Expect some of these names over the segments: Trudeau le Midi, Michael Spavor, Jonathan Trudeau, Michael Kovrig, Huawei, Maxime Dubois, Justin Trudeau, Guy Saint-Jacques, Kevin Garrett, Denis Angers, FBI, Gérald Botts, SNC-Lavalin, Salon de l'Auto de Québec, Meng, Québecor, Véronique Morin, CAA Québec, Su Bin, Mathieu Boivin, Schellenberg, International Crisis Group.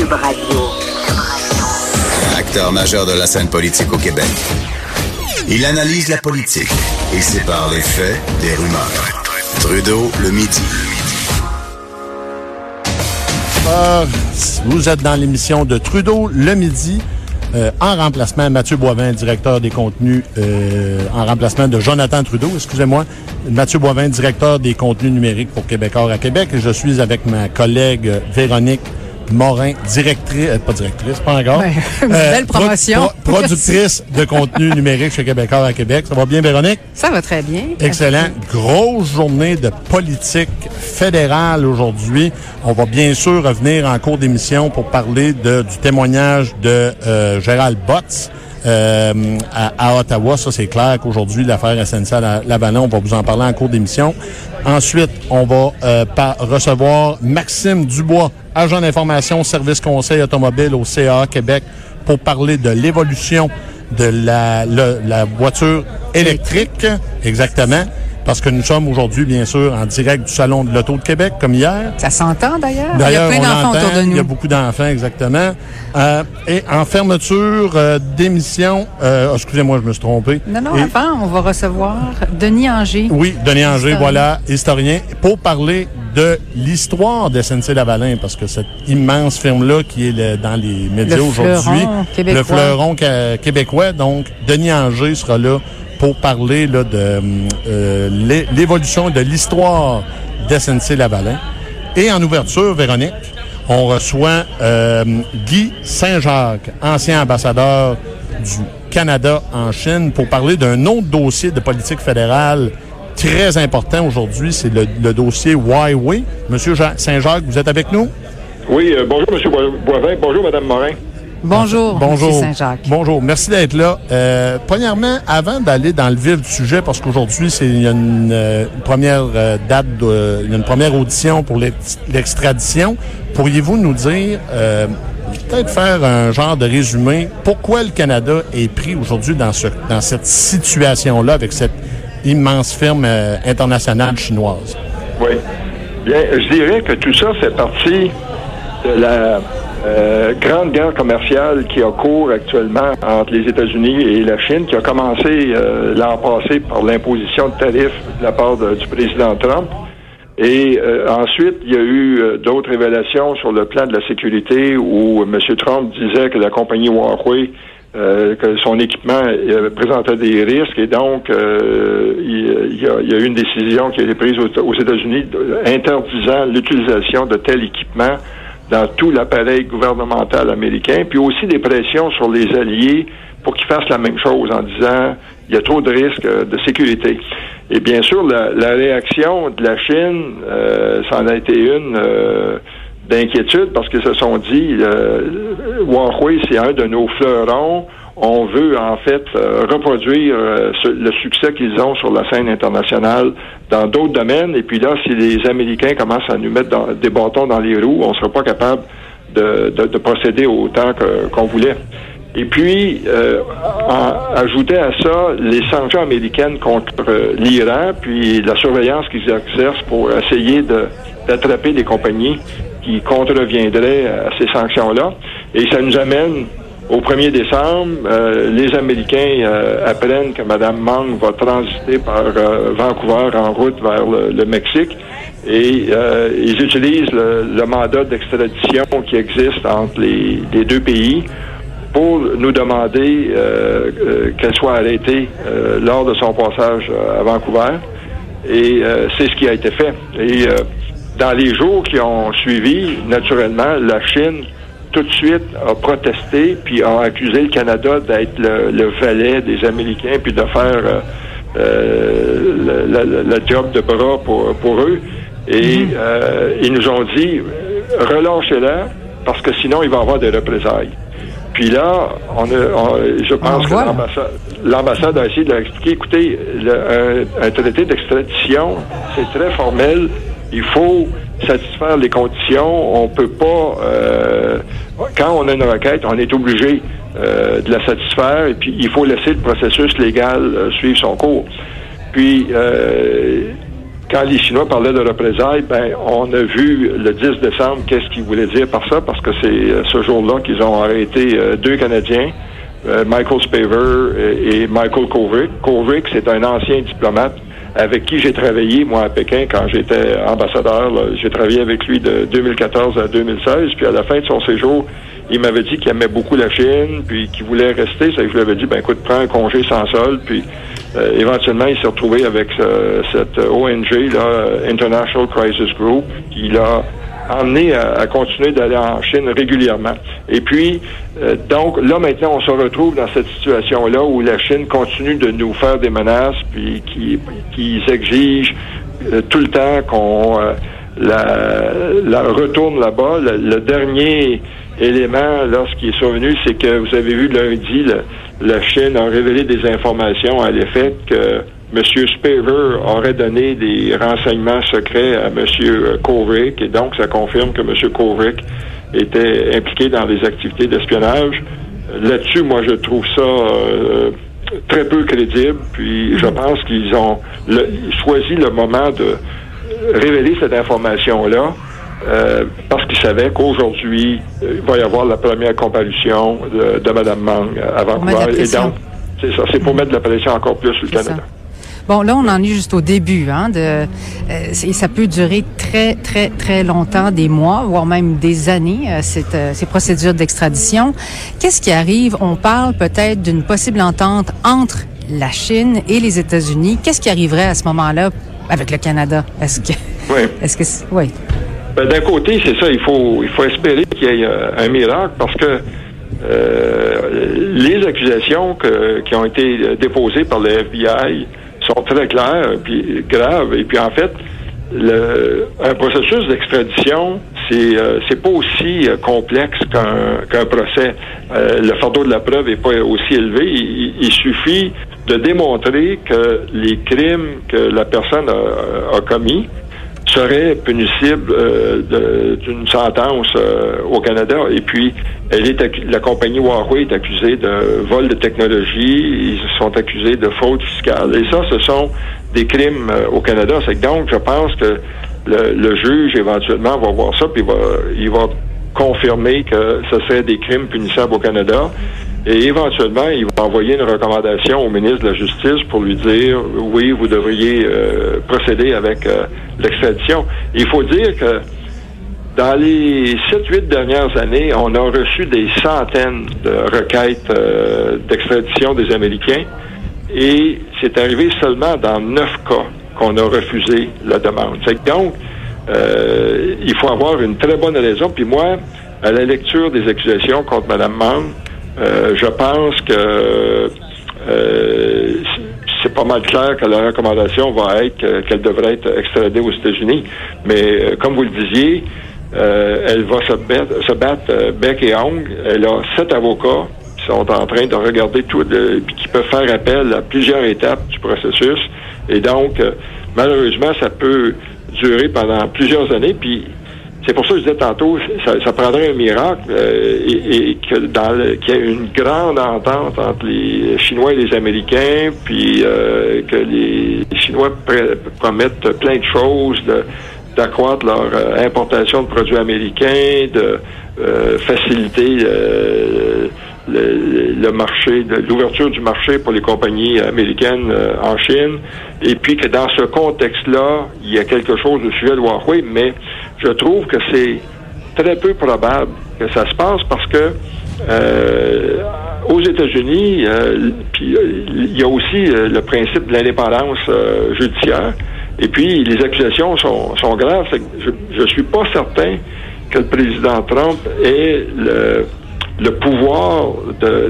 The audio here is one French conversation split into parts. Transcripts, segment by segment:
Cube Radio. Acteur majeur de la scène politique au Québec. Il analyse la politique et sépare les faits des rumeurs. Trudeau le Midi. Vous êtes dans l'émission de Trudeau le Midi, en remplacement à Mathieu Boivin, directeur des contenus, en remplacement de Jonathan Trudeau, excusez-moi. Mathieu Boivin, directeur des contenus numériques pour Québecor à Québec. Je suis avec ma collègue Véronique Morin, pas encore. Ben, une belle promotion. Productrice de contenu numérique chez Québecor à Québec. Ça va bien, Véronique? Ça va très bien. Excellent. Merci. Grosse journée de politique fédérale aujourd'hui. On va bien sûr revenir en cours d'émission pour parler du témoignage de Gérald Botts à Ottawa. Ça, c'est clair qu'aujourd'hui, l'affaire SNC-Lavalin, on va vous en parler en cours d'émission. Ensuite, on va recevoir Maxime Dubois, agent d'information, service conseil automobile au CAA Québec, pour parler de l'évolution de la voiture électrique. Exactement. Parce que nous sommes aujourd'hui, bien sûr, en direct du Salon de l'Auto de Québec, comme hier. Ça s'entend, d'ailleurs. Il y a plein d'enfants autour de nous. Il y a beaucoup d'enfants, exactement. Et en fermeture d'émission... excusez-moi, je me suis trompé. Non, avant, on va recevoir Denis Angers. Oui, Denis Angers, voilà, historien, pour parler de l'histoire de SNC-Lavalin, parce que cette immense firme-là qui est dans les médias aujourd'hui... Le fleuron québécois. Donc, Denis Angers sera là pour parler de l'évolution de l'histoire d'SNC-Lavalin. Et en ouverture, Véronique, on reçoit Guy Saint-Jacques, ancien ambassadeur du Canada en Chine, pour parler d'un autre dossier de politique fédérale très important aujourd'hui, c'est le dossier Huawei. Monsieur Saint-Jacques, vous êtes avec nous? Oui, bonjour Monsieur Boivin, bonjour Madame Morin. Bonjour, Monsieur Saint-Jacques. Bonjour, merci d'être là. Premièrement, avant d'aller dans le vif du sujet, parce qu'aujourd'hui, il y a une première audition pour l'extradition, pourriez-vous nous dire, peut-être faire un genre de résumé, pourquoi le Canada est pris aujourd'hui dans cette situation-là avec cette immense firme internationale chinoise? Oui. Bien, je dirais que tout ça fait partie de la... grande guerre commerciale qui a cours actuellement entre les États-Unis et la Chine, qui a commencé l'an passé par l'imposition de tarifs de la part du président Trump. Et ensuite, il y a eu d'autres révélations sur le plan de la sécurité où M. Trump disait que la compagnie Huawei, que son équipement présentait des risques. Et donc, il y a eu une décision qui a été prise aux États-Unis interdisant l'utilisation de tel équipement dans tout l'appareil gouvernemental américain, puis aussi des pressions sur les alliés pour qu'ils fassent la même chose en disant il y a trop de risques de sécurité. Et bien sûr, la réaction de la Chine, ça en a été une d'inquiétude parce qu'ils se sont dit Huawei, c'est un de nos fleurons, on veut en fait reproduire le succès qu'ils ont sur la scène internationale dans d'autres domaines. Et puis là, si les Américains commencent à nous mettre des bâtons dans les roues, on ne sera pas capable de procéder autant qu'on voulait. Et puis, ajouter à ça les sanctions américaines contre l'Iran, puis la surveillance qu'ils exercent pour essayer d'attraper des compagnies qui contreviendraient à ces sanctions-là. Et ça nous amène... Au 1er décembre, les Américains apprennent que Mme Meng va transiter par Vancouver en route vers le Mexique et ils utilisent le mandat d'extradition qui existe entre les deux pays pour nous demander qu'elle soit arrêtée lors de son passage à Vancouver. Et c'est ce qui a été fait. Et dans les jours qui ont suivi, naturellement, la Chine tout de suite a protesté puis a accusé le Canada d'être le valet des Américains puis de faire le job de bras pour eux. Et ils nous ont dit « Relâchez-la, parce que sinon, il va y avoir des représailles. » Puis là, je pense que l'ambassade a essayé de leur expliquer, écoutez, un traité d'extradition, c'est très formel, il faut satisfaire les conditions, on peut pas, quand on a une requête, on est obligé de la satisfaire, et puis il faut laisser le processus légal suivre son cours. Puis, quand les Chinois parlaient de représailles, ben, on a vu le 10 décembre qu'est-ce qu'ils voulaient dire par ça, parce que c'est ce jour-là qu'ils ont arrêté deux Canadiens, Michael Spavor et Michael Kovrig. Kovrig, c'est un ancien diplomate avec qui j'ai travaillé, moi, à Pékin, quand j'étais ambassadeur. Là, j'ai travaillé avec lui de 2014 à 2016, puis à la fin de son séjour, il m'avait dit qu'il aimait beaucoup la Chine, puis qu'il voulait rester. Ça, je lui avais dit, ben écoute, prends un congé sans solde, puis éventuellement, il s'est retrouvé avec cette ONG, là, International Crisis Group, qui l'a emmené à continuer d'aller en Chine régulièrement. Et puis, donc, là, maintenant, on se retrouve dans cette situation-là où la Chine continue de nous faire des menaces, puis qui exigent tout le temps qu'on la retourne là-bas. Le dernier élément, là, ce qui est survenu, c'est que vous avez vu lundi, la Chine a révélé des informations à l'effet que M. Spavor aurait donné des renseignements secrets à M. Kovrig, et donc ça confirme que M. Kovrig était impliqué dans des activités d'espionnage. Là-dessus, moi, je trouve ça très peu crédible, puis je pense qu'ils ont choisi le moment de révéler cette information-là, parce qu'ils savaient qu'aujourd'hui, il va y avoir la première comparution de Mme Meng à Vancouver. Et donc, c'est ça, c'est pour mettre de la pression encore plus sur le Canada. Ça. Bon, là, on en est juste au début, hein, et ça peut durer très, très, très longtemps, des mois, voire même des années, ces procédures d'extradition. Qu'est-ce qui arrive? On parle peut-être d'une possible entente entre la Chine et les États-Unis. Qu'est-ce qui arriverait à ce moment-là avec le Canada? Est-ce que, oui. Ben, d'un côté, c'est ça, il faut espérer qu'il y ait un miracle, parce que les accusations qui ont été déposées par le FBI sont très claires et graves. Et puis, en fait, un processus d'extradition, c'est pas aussi complexe qu'un procès. Le fardeau de la preuve est pas aussi élevé. Il suffit de démontrer que les crimes que la personne a commis serait punissible d'une sentence au Canada. Et puis, la compagnie Huawei est accusée de vol de technologie. Ils sont accusés de fraude fiscale. Et ça, ce sont des crimes au Canada. C'est que donc, je pense que le juge, éventuellement, va voir ça, puis il va confirmer que ce serait des crimes punissables au Canada. Et éventuellement, il va envoyer une recommandation au ministre de la Justice pour lui dire « Oui, vous devriez procéder avec l'extradition ». Il faut dire que dans les 7-8 dernières années, on a reçu des centaines de requêtes d'extradition des Américains, et c'est arrivé seulement dans 9 cas qu'on a refusé la demande. Donc, il faut avoir une très bonne raison. Puis moi, à la lecture des accusations contre Mme Meng, je pense que c'est pas mal clair que la recommandation va être qu'elle devrait être extradée aux États-Unis. Mais comme vous le disiez, elle va se battre bec et ongle. Elle a 7 avocats qui sont en train de regarder tout, puis qui peuvent faire appel à plusieurs étapes du processus. Et donc, malheureusement, ça peut durer pendant plusieurs années, puis c'est pour ça que je disais tantôt, ça prendrait un miracle qu'il y ait une grande entente entre les Chinois et les Américains, puis que les Chinois promettent plein de choses, d'accroître leur importation de produits américains, de faciliter le marché, l'ouverture du marché pour les compagnies américaines en Chine, et puis que dans ce contexte-là, il y a quelque chose au sujet de Huawei, mais je trouve que c'est très peu probable que ça se passe, parce que aux États-Unis, puis il y a aussi le principe de l'indépendance judiciaire, et puis les accusations sont graves. Je suis pas certain que le président Trump ait le pouvoir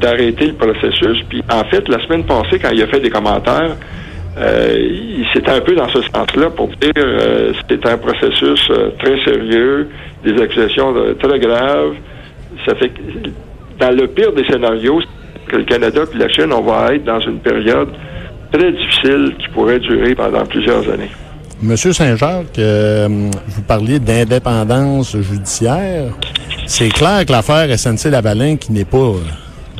d'arrêter le processus. Puis, en fait, la semaine passée, quand il a fait des commentaires, C'était un peu dans ce sens-là pour dire c'était un processus très sérieux, des accusations très graves. Ça fait que, dans le pire des scénarios, que le Canada puis la Chine, on va être dans une période très difficile qui pourrait durer pendant plusieurs années. Monsieur Saint-Jacques, vous parliez d'indépendance judiciaire. C'est clair que l'affaire SNC-Lavalin, qui n'est pas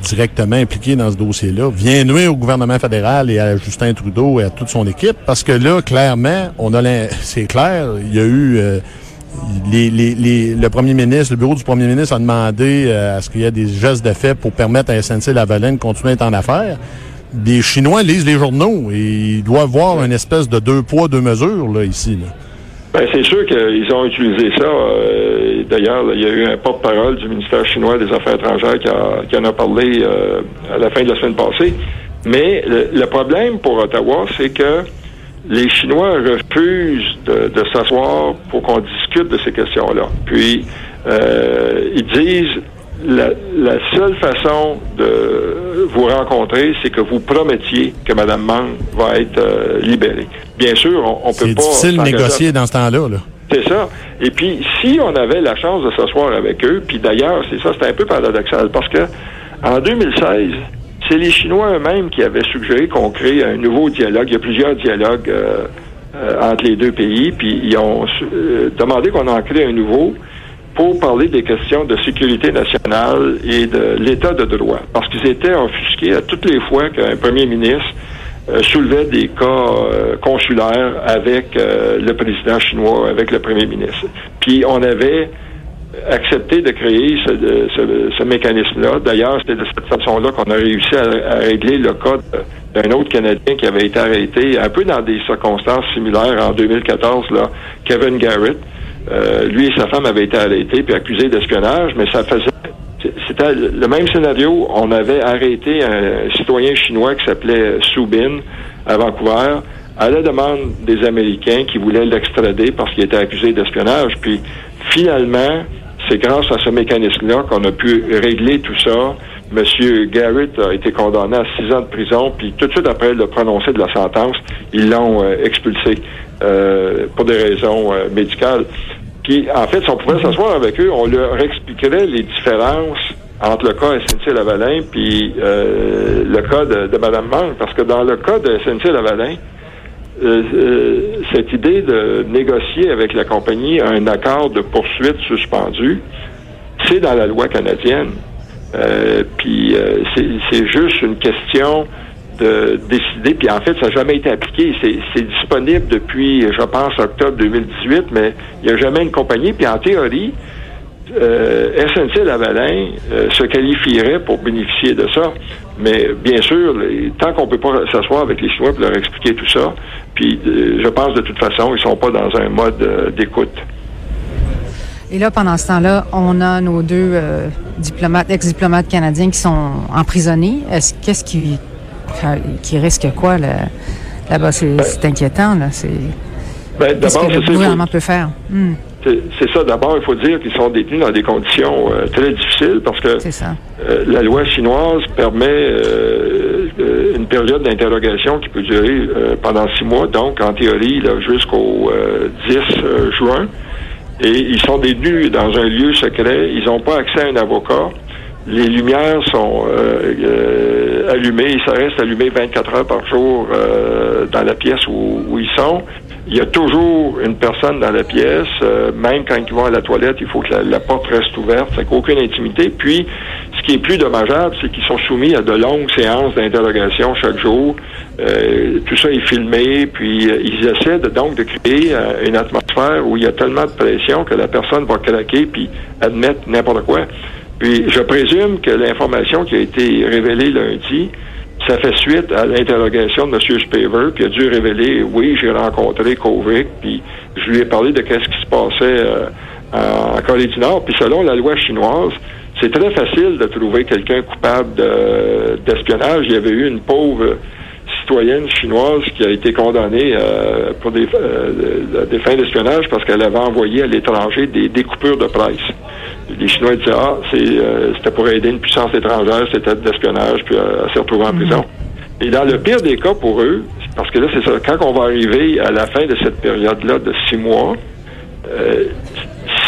directement impliquée dans ce dossier-là, vient nuire au gouvernement fédéral et à Justin Trudeau et à toute son équipe, parce que là, clairement, c'est clair, il y a eu... le premier ministre, le bureau du premier ministre a demandé à ce qu'il y ait des gestes de fait pour permettre à SNC-Lavalin de continuer à être en affaires. Les Chinois lisent les journaux et ils doivent voir une espèce de deux poids, deux mesures, là, ici. Là. Ben, c'est sûr qu'ils ont utilisé ça. D'ailleurs, il y a eu un porte-parole du ministère chinois des Affaires étrangères qui en a parlé à la fin de la semaine passée. Mais le problème pour Ottawa, c'est que les Chinois refusent de s'asseoir pour qu'on discute de ces questions-là. Puis, ils disent, la seule façon de vous rencontrer, c'est que vous promettiez que Mme Meng va être libérée. Bien sûr, on peut pas... C'est difficile de négocier dans ce temps-là, là. C'est ça. Et puis, si on avait la chance de s'asseoir avec eux, puis d'ailleurs, c'est ça, c'est un peu paradoxal, parce que en 2016... c'est les Chinois eux-mêmes qui avaient suggéré qu'on crée un nouveau dialogue. Il y a plusieurs dialogues entre les deux pays, puis ils ont demandé qu'on en crée un nouveau pour parler des questions de sécurité nationale et de l'état de droit. Parce qu'ils étaient offusqués à toutes les fois qu'un premier ministre soulevait des cas consulaires avec le président chinois, avec le premier ministre. Puis on avait accepter de créer ce mécanisme-là. D'ailleurs, c'est de cette façon-là qu'on a réussi à régler le cas d'un autre Canadien qui avait été arrêté un peu dans des circonstances similaires en 2014, là, Kevin Garrett. Lui et sa femme avaient été arrêtés puis accusés d'espionnage, mais ça faisait... C'était le même scénario. On avait arrêté un citoyen chinois qui s'appelait Su Bin à Vancouver à la demande des Américains qui voulaient l'extrader parce qu'il était accusé d'espionnage. Puis, finalement... c'est grâce à ce mécanisme-là qu'on a pu régler tout ça. Monsieur Garrett a été condamné à 6 ans de prison, puis tout de suite après le prononcé de la sentence, ils l'ont expulsé pour des raisons médicales. Puis, en fait, si on pouvait s'asseoir avec eux, on leur expliquerait les différences entre le cas SNC-Lavalin puis le cas de Mme Meng, parce que dans le cas de SNC-Lavalin, cette idée de négocier avec la compagnie un accord de poursuite suspendu, c'est dans la loi canadienne. Puis c'est juste une question de décider. Puis en fait, ça n'a jamais été appliqué. C'est disponible depuis, je pense, octobre 2018, mais il n'y a jamais une compagnie. Puis en théorie, SNC-Lavalin se qualifierait pour bénéficier de ça. Mais bien sûr, tant qu'on ne peut pas s'asseoir avec les Chinois pour leur expliquer tout ça, puis je pense de toute façon, ils ne sont pas dans un mode d'écoute. Et là, pendant ce temps-là, on a nos deux diplomates, ex-diplomates canadiens qui sont emprisonnés. Qu'est-ce qui risque quoi là? Là-bas, c'est inquiétant. Là. Qu'est-ce que le gouvernement peut faire? C'est ça. D'abord, il faut dire qu'ils sont détenus dans des conditions très difficiles parce que la loi chinoise permet une période d'interrogation qui peut durer pendant 6 mois, donc en théorie là, jusqu'au 10 juin. Et ils sont détenus dans un lieu secret. Ils n'ont pas accès à un avocat. Les lumières sont allumées. Ça reste allumé 24 heures par jour dans la pièce où ils sont. Il y a toujours une personne dans la pièce, même quand ils vont à la toilette, il faut que la porte reste ouverte, c'est qu'aucune intimité. Puis, ce qui est plus dommageable, c'est qu'ils sont soumis à de longues séances d'interrogation chaque jour. Tout ça est filmé, puis ils essaient donc de créer une atmosphère où il y a tellement de pression que la personne va craquer puis admettre n'importe quoi. Puis, je présume que l'information qui a été révélée lundi, ça fait suite à l'interrogation de M. Spavor, puis il a dû révéler, oui, j'ai rencontré Kovrig, puis je lui ai parlé de qu'est-ce qui se passait en Corée du Nord. Puis selon la loi chinoise, c'est très facile de trouver quelqu'un coupable d'espionnage. Il y avait eu une pauvre citoyenne chinoise qui a été condamnée pour des fins d'espionnage parce qu'elle avait envoyé à l'étranger des coupures de presse. Les Chinois disaient, c'était pour aider une puissance étrangère, c'était de l'espionnage, puis elle s'est retrouvée en prison. Et dans le pire des cas pour eux, Parce que là, c'est ça. Quand on va arriver à la fin de cette période-là de 6 mois,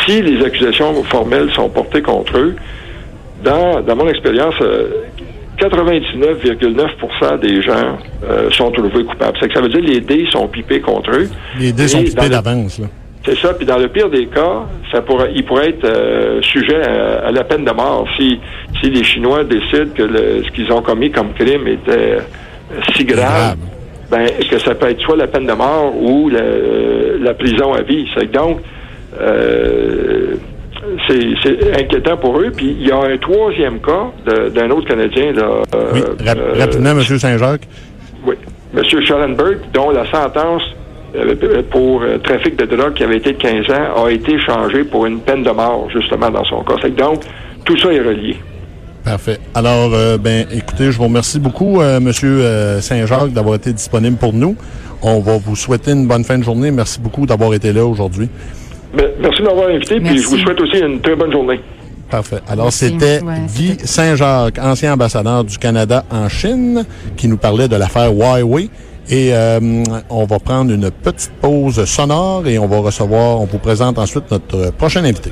si les accusations formelles sont portées contre eux, dans mon expérience, 99,9% des gens sont trouvés coupables. Ça veut dire que les dés sont pipés contre eux. Les dés sont pipés d'avance, là. C'est ça. Puis dans le pire des cas, il pourrait être sujet à la peine de mort si les Chinois décident que ce qu'ils ont commis comme crime était si grave, ben que ça peut être soit la peine de mort ou la prison à vie. Donc, c'est inquiétant pour eux. Puis il y a un troisième cas d'un autre Canadien. Là, oui, rapidement, M. Saint-Jacques. Oui, M. Schellenberg, dont la sentence pour trafic de drogue qui avait été de 15 ans a été changé pour une peine de mort, justement, dans son cas. Donc, tout ça est relié. Parfait. Alors, écoutez, je vous remercie beaucoup, Monsieur Saint-Jacques, d'avoir été disponible pour nous. On va vous souhaiter une bonne fin de journée. Merci beaucoup d'avoir été là aujourd'hui. Merci de m'avoir invité, puis je vous souhaite aussi une très bonne journée. Parfait. Alors, c'était Guy Saint-Jacques, ancien ambassadeur du Canada en Chine, qui nous parlait de l'affaire Huawei. Et on va prendre une petite pause sonore et on vous présente ensuite notre prochain invité.